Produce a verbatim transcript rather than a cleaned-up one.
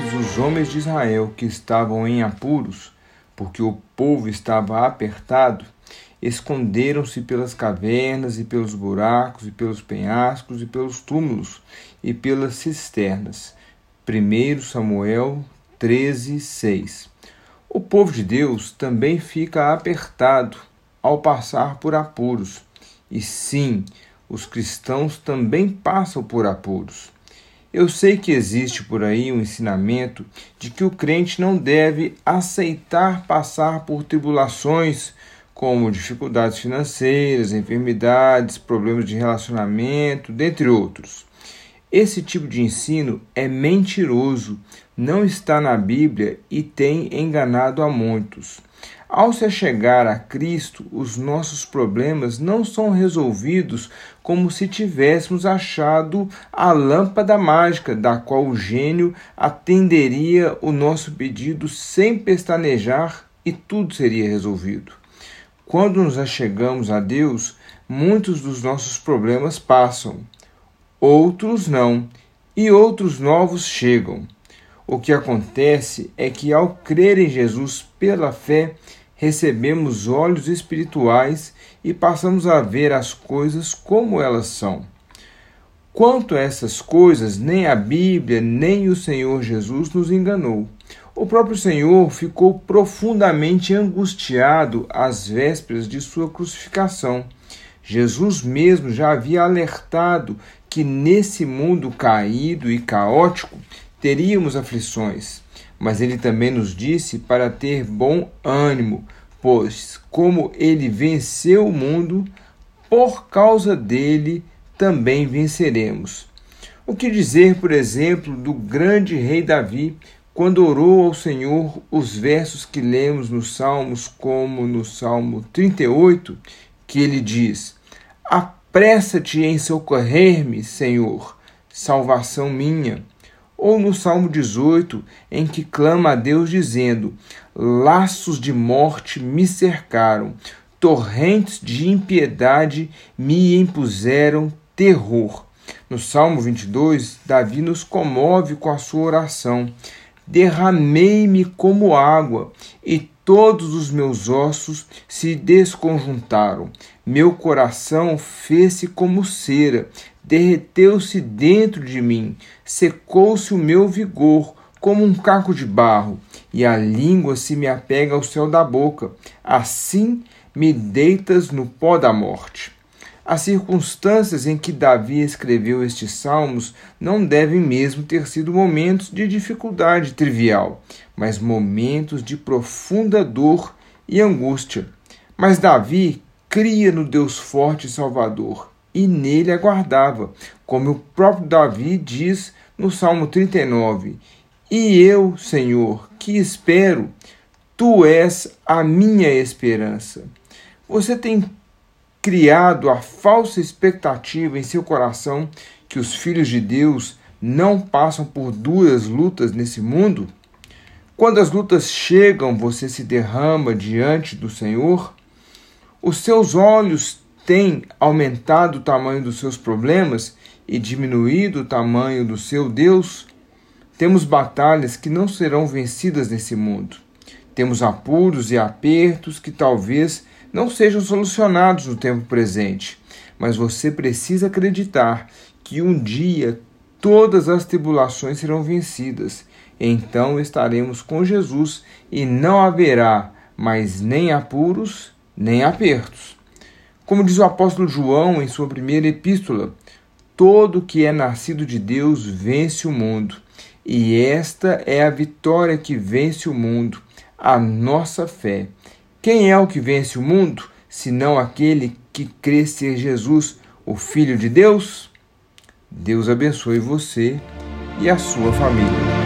pois, os homens de Israel que estavam em apuros, porque o povo estava apertado, esconderam-se pelas cavernas e pelos buracos e pelos penhascos e pelos túmulos e pelas cisternas. primeiro Samuel treze, seis. O povo de Deus também fica apertado ao passar por apuros. E sim, os cristãos também passam por apuros. Eu sei que existe por aí um ensinamento de que o crente não deve aceitar passar por tribulações como dificuldades financeiras, enfermidades, problemas de relacionamento, dentre outros. Esse tipo de ensino é mentiroso, não está na Bíblia e tem enganado a muitos. Ao se achegar a Cristo, os nossos problemas não são resolvidos como se tivéssemos achado a lâmpada mágica, da qual o gênio atenderia o nosso pedido sem pestanejar e tudo seria resolvido. Quando nos achegamos a Deus, muitos dos nossos problemas passam, outros não, e outros novos chegam. O que acontece é que, ao crer em Jesus pela fé, recebemos olhos espirituais e passamos a ver as coisas como elas são. Quanto a essas coisas, nem a Bíblia, nem o Senhor Jesus nos enganou. O próprio Senhor ficou profundamente angustiado às vésperas de sua crucificação. Jesus mesmo já havia alertado que nesse mundo caído e caótico teríamos aflições, mas ele também nos disse para ter bom ânimo, pois como ele venceu o mundo, por causa dele também venceremos. O que dizer, por exemplo, do grande rei Davi, quando orou ao Senhor os versos que lemos nos Salmos, como no Salmo trinta e oito, que ele diz: "Apressa-te em socorrer-me, Senhor, salvação minha." Ou no Salmo dezoito, em que clama a Deus dizendo: "Laços de morte me cercaram, torrentes de impiedade me impuseram terror." No Salmo vinte e dois, Davi nos comove com a sua oração: "Derramei-me como água, e todos os meus ossos se desconjuntaram. Meu coração fez-se como cera, derreteu-se dentro de mim, secou-se o meu vigor como um caco de barro, e a língua se me apega ao céu da boca, assim me deitas no pó da morte." As circunstâncias em que Davi escreveu estes salmos não devem mesmo ter sido momentos de dificuldade trivial, mas momentos de profunda dor e angústia. Mas Davi cria no Deus forte e salvador, e nele aguardava, como o próprio Davi diz no Salmo trinta e nove, "E eu, Senhor, que espero, tu és a minha esperança." Você tem criado a falsa expectativa em seu coração que os filhos de Deus não passam por duras lutas nesse mundo? Quando as lutas chegam, você se derrama diante do Senhor? Os seus olhos tem aumentado o tamanho dos seus problemas e diminuído o tamanho do seu Deus? Temos batalhas que não serão vencidas nesse mundo. Temos apuros e apertos que talvez não sejam solucionados no tempo presente. Mas você precisa acreditar que um dia todas as tribulações serão vencidas. Então estaremos com Jesus e não haverá mais nem apuros, nem apertos. Como diz o apóstolo João em sua primeira epístola, todo que é nascido de Deus vence o mundo, e esta é a vitória que vence o mundo, a nossa fé. Quem é o que vence o mundo, senão aquele que crê ser Jesus, o Filho de Deus? Deus abençoe você e a sua família.